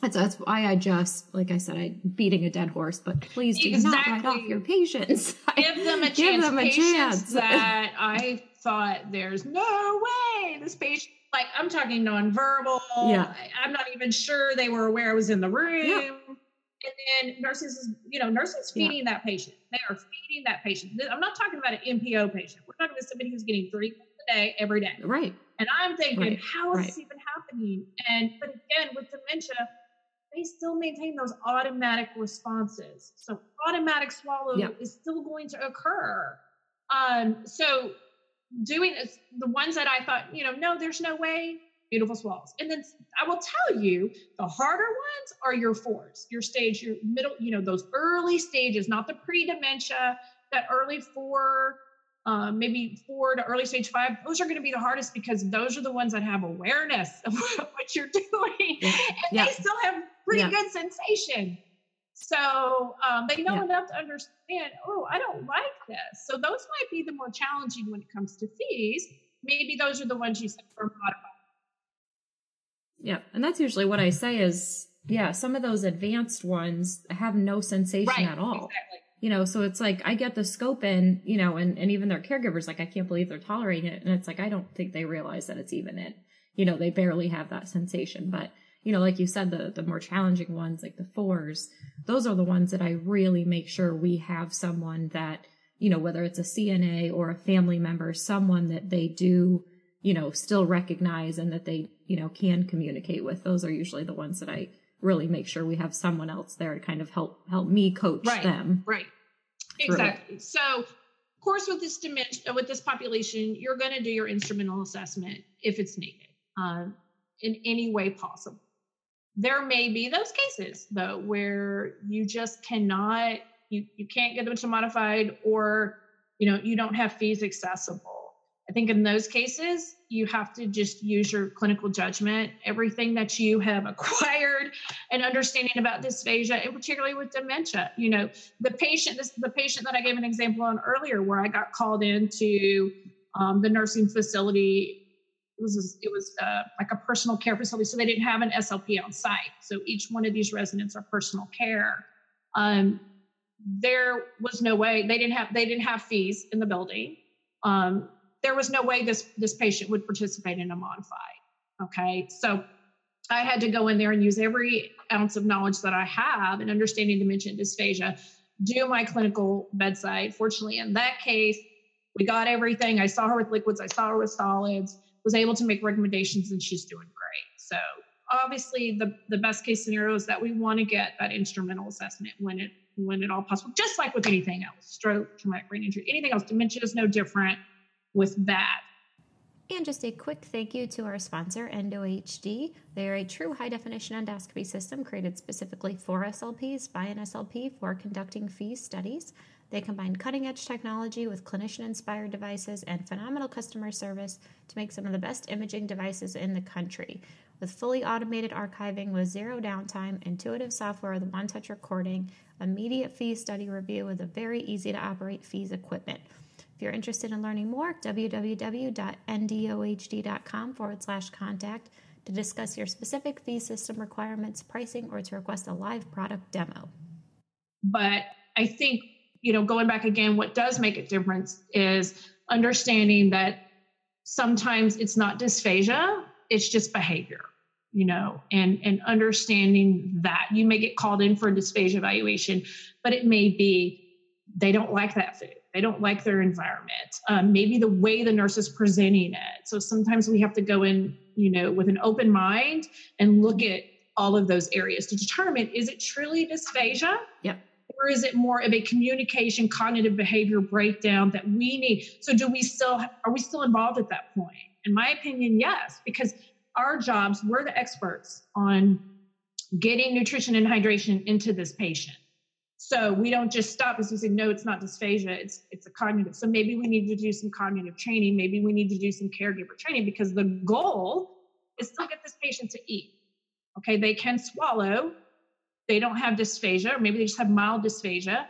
that's why I just, like I said, I'm beating a dead horse, but please do not write off your patients. Give them a chance. That I thought there's no way this patient, like, I'm talking nonverbal. Yeah. I'm not even sure they were aware I was in the room. Yeah. And then nurses feeding that patient. They are feeding that patient. I'm not talking about an MPO patient. We're talking about somebody who's getting 3 meals a day, every day. Right. And I'm thinking, how is this even happening? But again, with dementia, they still maintain those automatic responses. So automatic swallow is still going to occur. So doing this, the ones that I thought, you know, no, there's no way. Beautiful swallows. And then I will tell you, the harder ones are your 4s, your stage, your middle, you know, those early stages, not the pre-dementia, that early 4, maybe 4 to early stage 5. Those are going to be the hardest, because those are the ones that have awareness of what you're doing. Yeah. And they still have pretty good sensation. So they know enough to understand, oh, I don't like this. So those might be the more challenging when it comes to fees. Maybe those are the ones you said for modified. Yeah. And that's usually what I say is, some of those advanced ones have no sensation at all, exactly. You know? So it's like, I get the scope in, you know, and even their caregivers, like, I can't believe they're tolerating it. And it's like, I don't think they realize that it's even in, you know, they barely have that sensation. But, you know, like you said, the more challenging ones, like the 4s, those are the ones that I really make sure we have someone that, you know, whether it's a CNA or a family member, someone that they do, you know, still recognize and that they, you know, can communicate with. Those are usually the ones that I really make sure we have someone else there to kind of help me coach them. Right. Exactly. So of course, with this dementia, with this population, you're going to do your instrumental assessment if it's needed, in any way possible. There may be those cases though, where you just cannot, you can't get them to modified, or, you know, you don't have fees accessible. I think in those cases, you have to just use your clinical judgment, everything that you have acquired and understanding about dysphagia, and particularly with dementia. You know, the patient that I gave an example on earlier, where I got called into the nursing facility. It was like a personal care facility, so they didn't have an SLP on site. So each one of these residents are personal care. There was no way they didn't have fees in the building. There was no way this patient would participate in a modified. Okay. So I had to go in there and use every ounce of knowledge that I have in understanding dementia and dysphagia, do my clinical bedside. Fortunately, in that case, we got everything. I saw her with liquids. I saw her with solids, was able to make recommendations, and she's doing great. So obviously the best case scenario is that we want to get that instrumental assessment when at all possible, just like with anything else, stroke, traumatic brain injury, anything else. Dementia is no different with that. And just a quick thank you to our sponsor, EndoHD. They are a true high-definition endoscopy system created specifically for SLPs by an SLP for conducting FEES studies. They combine cutting-edge technology with clinician-inspired devices and phenomenal customer service to make some of the best imaging devices in the country. With fully automated archiving with zero downtime, intuitive software with one-touch recording, immediate FEES study review with a very easy-to-operate FEES equipment. If you're interested in learning more, www.ndohd.com/contact to discuss your specific fee system requirements, pricing, or to request a live product demo. But I think, going back again, what does make a difference is understanding that sometimes it's not dysphagia, it's just behavior, and understanding that you may get called in for a dysphagia evaluation, but it may be they don't like that food. They don't like their environment, maybe the way the nurse is presenting it. So sometimes we have to go in, with an open mind and look at all of those areas to determine, is it truly dysphagia? Yep. Or is it more of a communication, cognitive behavior breakdown that we need? So are we still involved at that point? In my opinion, yes, because our jobs, we're the experts on getting nutrition and hydration into this patient. So we don't just stop as we say, no, it's not dysphagia, it's a cognitive. So maybe we need to do some cognitive training. Maybe we need to do some caregiver training because the goal is to get this patient to eat. Okay, they can swallow. They don't have dysphagia, or maybe they just have mild dysphagia.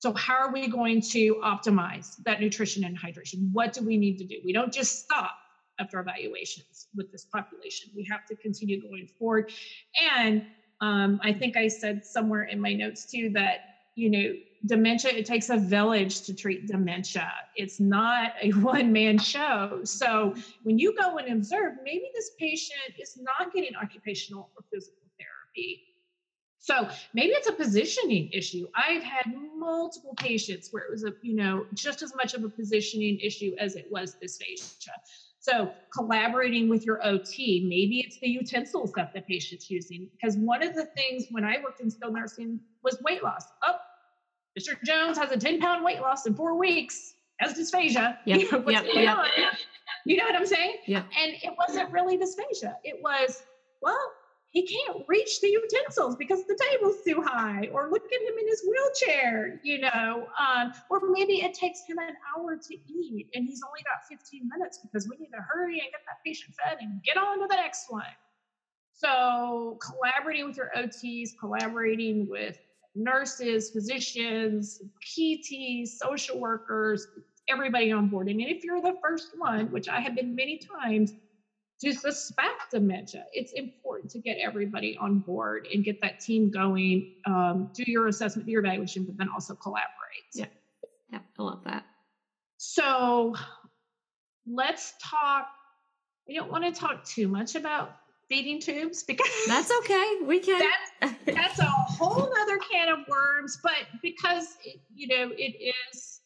So how are we going to optimize that nutrition and hydration? What do we need to do? We don't just stop after evaluations with this population. We have to continue going forward. And I think I said somewhere in my notes too that, dementia, it takes a village to treat dementia. It's not a one-man show. So when you go and observe, maybe this patient is not getting occupational or physical therapy. So maybe it's a positioning issue. I've had multiple patients where it was just as much of a positioning issue as it was dysphagia. So collaborating with your OT, maybe it's the utensils that the patient's using. Because one of the things when I worked in skilled nursing was weight loss. Oh, Mr. Jones has a 10-pound weight loss in 4 weeks. That's dysphagia. Yep. What's going on? You know what I'm saying? Yep. And it wasn't really dysphagia. It was, he can't reach the utensils because the table's too high, or look at him in his wheelchair, or maybe it takes him an hour to eat and he's only got 15 minutes because we need to hurry and get that patient fed and get on to the next one. So collaborating with your OTs, collaborating with nurses, physicians, PTs, social workers, everybody on board. And if you're the first one, which I have been many times, to suspect dementia, it's important to get everybody on board and get that team going, do your assessment, do your evaluation, but then also collaborate. Yeah, I love that. So let's talk. We don't want to talk too much about feeding tubes because that's okay. We can. That's a whole other can of worms, but because it is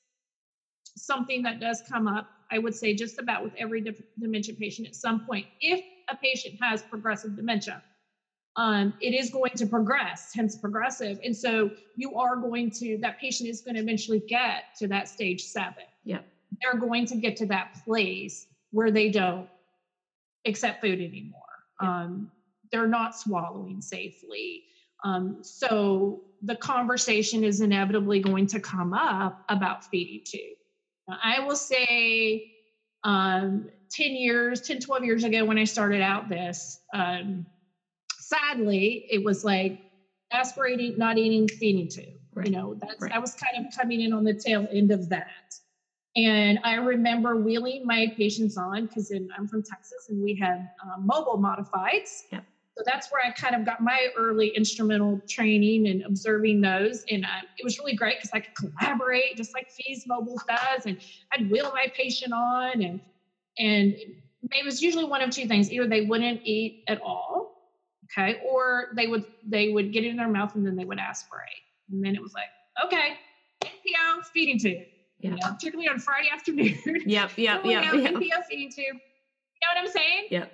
something that does come up. I would say just about with every dementia patient at some point, if a patient has progressive dementia, it is going to progress, hence progressive. And so that patient is going to eventually get to that stage 7. Yeah. They're going to get to that place where they don't accept food anymore. Yep. They're not swallowing safely. So the conversation is inevitably going to come up about feeding tube. I will say 12 years ago when I started out this, sadly, it was like aspirating, not eating, feeding tube. Right. I was kind of coming in on the tail end of that. And I remember wheeling my patients on because I'm from Texas and we have mobile modifieds. Yep. So that's where I kind of got my early instrumental training and observing those. And it was really great because I could collaborate just like FEES Mobile does. And I'd wheel my patient on. And it was usually one of two things. Either they wouldn't eat at all, okay, or they would get it in their mouth and then they would aspirate. And then it was like, okay, NPO, feeding tube. Yeah. Particularly on Friday afternoon. Yep, NPO, feeding tube. You know what I'm saying? Yep.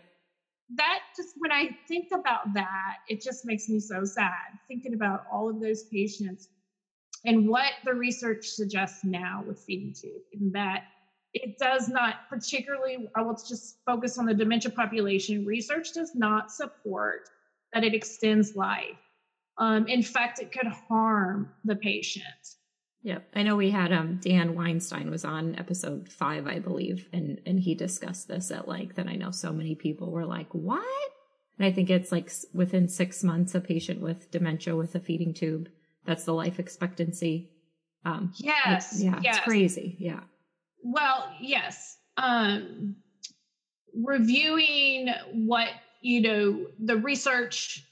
that just, when I think about that, it just makes me so sad thinking about all of those patients and what the research suggests now with feeding tube, and that it does not particularly, I will just focus on the dementia population, research does not support that it extends life. In fact, it could harm the patient. Yep. I know we had Dan Weinstein was on episode 5, I believe, and he discussed this at length. And I know so many people were like, what? And I think it's like within 6 months, a patient with dementia with a feeding tube, that's the life expectancy. Yes. Yeah, yes. It's crazy. Yeah. Well, yes. Reviewing what, you know, the research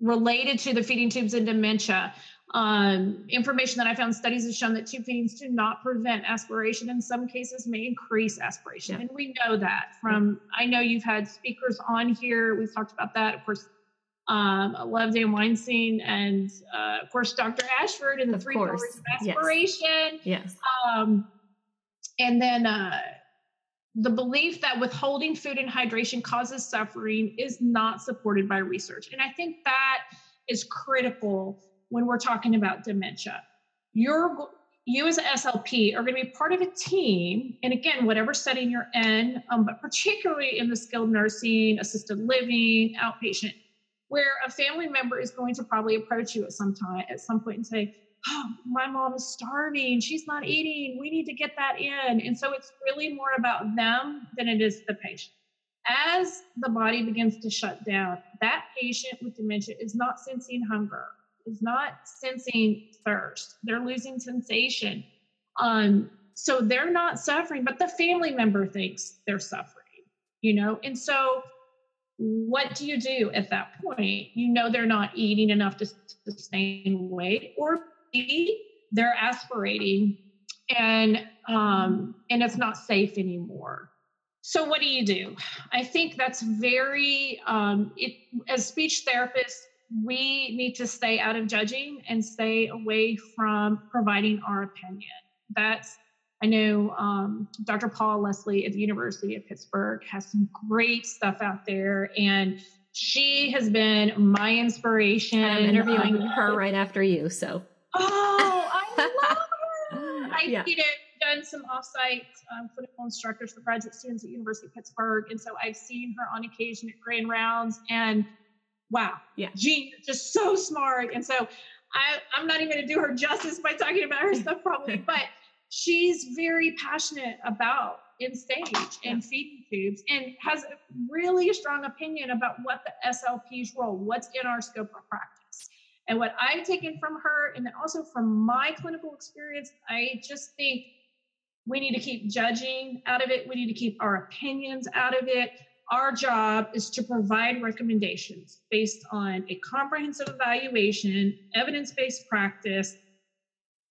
related to the feeding tubes and dementia, information that I found, studies have shown that tube feedings do not prevent aspiration. In some cases, may increase aspiration. Yeah. And we know that from, I know you've had speakers on here. We've talked about that. Of course, I love Dan Weinstein and, of course, Dr. Ashford and the 3 hours of aspiration. Yes. And then the belief that withholding food and hydration causes suffering is not supported by research. And I think that is critical when we're talking about dementia. You as an SLP are going to be part of a team. And again, whatever setting you're in, but particularly in the skilled nursing, assisted living, outpatient, where a family member is going to probably approach you at some point and say, oh, my mom is starving. She's not eating. We need to get that in. And so it's really more about them than it is the patient. As the body begins to shut down, that patient with dementia is not sensing hunger, is not sensing thirst. They're losing sensation. So they're not suffering, but the family member thinks they're suffering, you know? And so what do you do at that point? You know, they're not eating enough to sustain weight, or B, they're aspirating and it's not safe anymore. So what do you do? I think that's very, as speech therapists, we need to stay out of judging and stay away from providing our opinion. I know Dr. Paul Leslie at the University of Pittsburgh has some great stuff out there, and she has been my inspiration. I'm interviewing her right after you, so. Oh, I love her! I've done some offsite clinical instructors for graduate students at University of Pittsburgh, and so I've seen her on occasion at Grand Rounds, and wow. Yeah. Gee, just so smart. And so I'm not even going to do her justice by talking about her stuff probably, but she's very passionate about in-stage and feeding tubes and has a really strong opinion about what the SLP's role, what's in our scope of practice. And what I've taken from her and then also from my clinical experience, I just think we need to keep judging out of it. We need to keep our opinions out of it. Our job is to provide recommendations based on a comprehensive evaluation, evidence-based practice,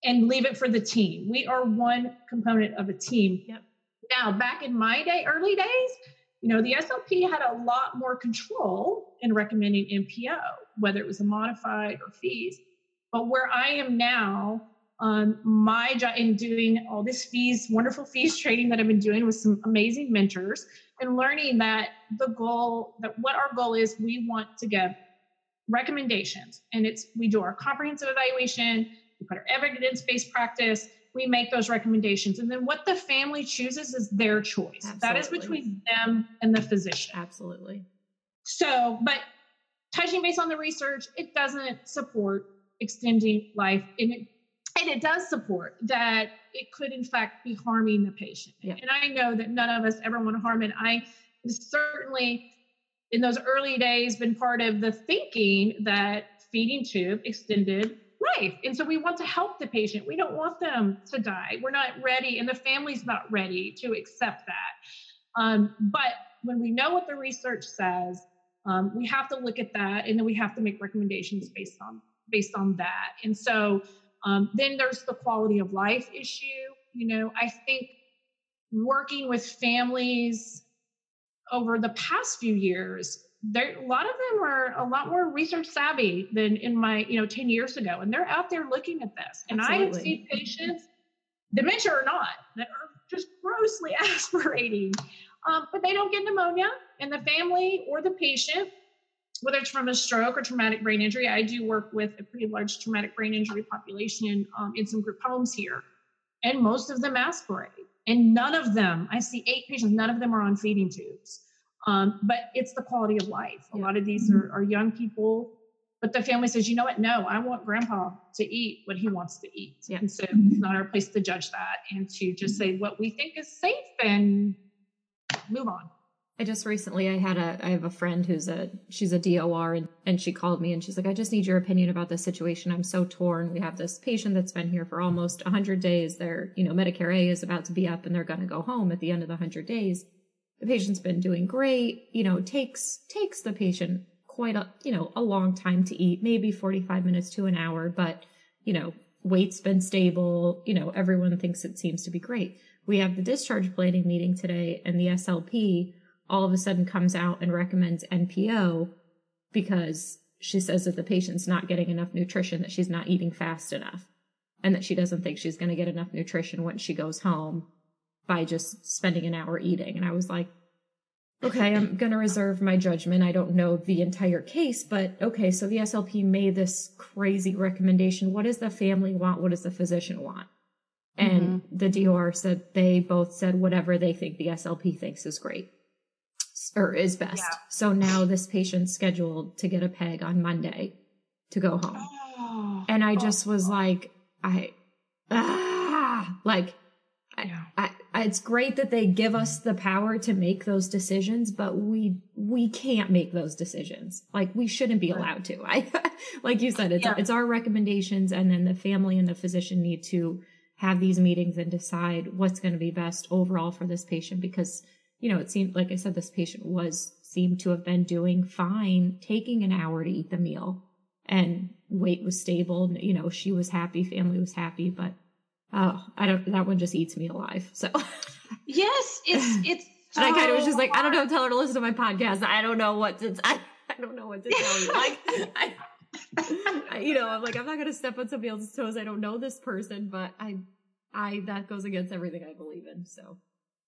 and leave it for the team. We are one component of a team. Yep. Now, back in my day, early days, you know, the SLP had a lot more control in recommending NPO, whether it was a modified or FEES. But where I am now, my job in doing all this FEES, wonderful FEES training that I've been doing with some amazing mentors, and learning that our goal is we want to give recommendations, and we do our comprehensive evaluation, we put our evidence-based practice, we make those recommendations, and then what the family chooses is their choice. Absolutely. That is between them and the physician. Absolutely. So, but touching base on the research, it doesn't support extending life, and it does support that it could, in fact, be harming the patient. Yeah. And I know that none of us ever want to harm it. I certainly, in those early days, been part of the thinking that feeding tube extended life. And so we want to help the patient. We don't want them to die. We're not ready, and the family's not ready to accept that. But when we know what the research says, we have to look at that, and then we have to make recommendations based on that. And so then there's the quality of life issue. You know, I think working with families over the past few years, a lot of them are a lot more research savvy than in my, 10 years ago. And they're out there looking at this. And absolutely. I have seen patients, dementia or not, that are just grossly aspirating. but they don't get pneumonia, and the family or the patient, whether it's from a stroke or traumatic brain injury. I do work with a pretty large traumatic brain injury population in some group homes here, and most of them aspirate. And none of them, I see 8 patients, none of them are on feeding tubes. But it's the quality of life. A lot of these are young people, but the family says, you know what? No, I want grandpa to eat what he wants to eat. Yeah. And so it's not our place to judge that and to just say what we think is safe and move on. I just recently, I have a friend who's she's a DOR, and she called me and she's like, I just need your opinion about this situation. I'm so torn. We have this patient that's been here for almost 100 days. Their, Medicare A is about to be up and they're going to go home at the end of the 100 days. The patient's been doing great, takes the patient quite a long time to eat, maybe 45 minutes to an hour, but, weight's been stable. Everyone thinks it seems to be great. We have the discharge planning meeting today, and the SLP all of a sudden comes out and recommends NPO because she says that the patient's not getting enough nutrition, that she's not eating fast enough, and that she doesn't think she's going to get enough nutrition when she goes home by just spending an hour eating. And I was like, okay, I'm going to reserve my judgment. I don't know the entire case, but okay, so the SLP made this crazy recommendation. What does the family want? What does the physician want? And the DOR said, they both said whatever they think the SLP thinks is great or is best. Yeah. So now this patient's scheduled to get a PEG on Monday to go home. Oh, and I just was like, it's great that they give us the power to make those decisions, but we can't make those decisions. Like, we shouldn't be allowed to. Like you said, it's our recommendations, and then the family and the physician need to have these meetings and decide what's going to be best overall for this patient, because, it seemed, like I said, this patient seemed to have been doing fine, taking an hour to eat the meal, and weight was stable. She was happy, family was happy, but that one just eats me alive. So yes, it's so and I kind of was just like, I don't know, tell her to listen to my podcast. I don't know what to, I don't know what to tell you. Like, I'm like, I'm not going to step on somebody else's toes. I don't know this person, but I that goes against everything I believe in. So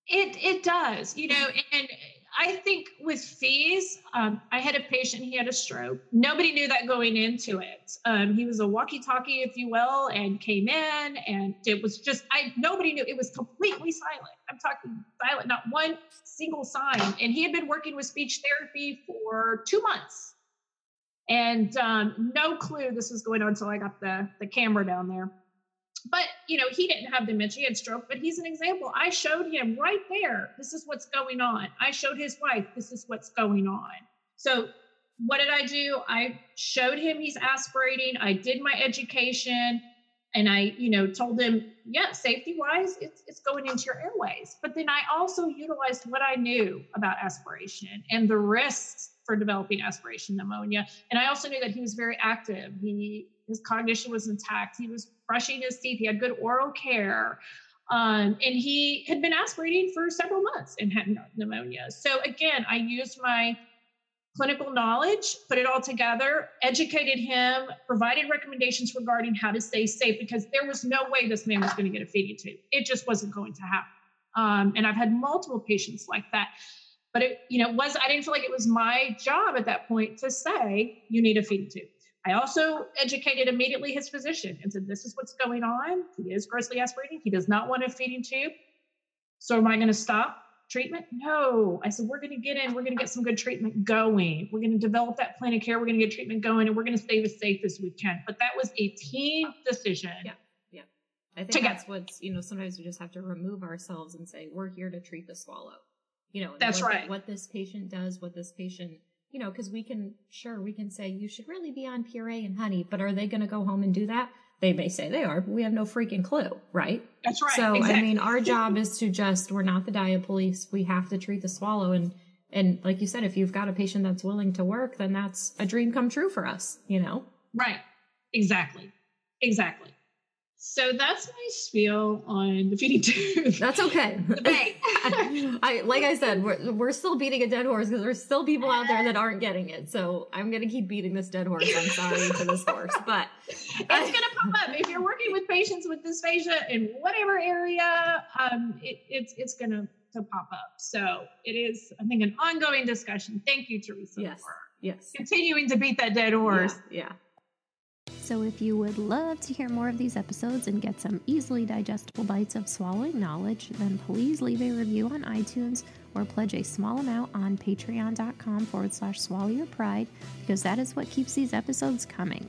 it does, and I think with FEES, I had a patient, he had a stroke. Nobody knew that going into it. He was a walkie-talkie, if you will, and came in, and it was just, nobody knew. It was completely silent. I'm talking silent, not one single sign. And he had been working with speech therapy for 2 months, and no clue this was going on until I got the camera down there. But, he didn't have dementia, he had stroke, but he's an example. I showed him right there, this is what's going on. I showed his wife, this is what's going on. So what did I do? I showed him he's aspirating. I did my education, and I, told him, safety-wise, it's going into your airways. But then I also utilized what I knew about aspiration and the risks for developing aspiration pneumonia. And I also knew that he was very active. His cognition was intact. He was brushing his teeth. He had good oral care. And he had been aspirating for several months and had pneumonia. So again, I used my clinical knowledge, put it all together, educated him, provided recommendations regarding how to stay safe, because there was no way this man was going to get a feeding tube. It just wasn't going to happen. And I've had multiple patients like that. But it, I didn't feel like it was my job at that point to say, you need a feeding tube. I also educated immediately his physician and said, this is what's going on. He is grossly aspirating. He does not want a feeding tube. So am I going to stop treatment? No. I said, we're going to get in. We're going to get some good treatment going. We're going to develop that plan of care. We're going to get treatment going, and we're going to stay as safe as we can. But that was a team decision. Yeah. I think that's what's, sometimes we just have to remove ourselves and say, we're here to treat the swallow. That's right. What this patient does, what this patient, because we can say you should really be on puree and honey, but are they going to go home and do that? They may say they are, but we have no freaking clue, right? That's right. So, exactly. I mean, our job is to we're not the diet police. We have to treat the swallow. And like you said, if you've got a patient that's willing to work, then that's a dream come true for us, Right. Exactly. So that's my spiel on the feeding tube. That's okay. Like I said, we're still beating a dead horse because there's still people out there that aren't getting it. So I'm going to keep beating this dead horse. I'm sorry for this horse, but it's going to pop up. If you're working with patients with dysphagia in whatever area, it's going to to pop up. So it is, I think, an ongoing discussion. Thank you, Teresa, for continuing to beat that dead horse. Yeah. So if you would love to hear more of these episodes and get some easily digestible bites of swallowing knowledge, then please leave a review on iTunes or pledge a small amount on patreon.com/swallowyourpride, because that is what keeps these episodes coming.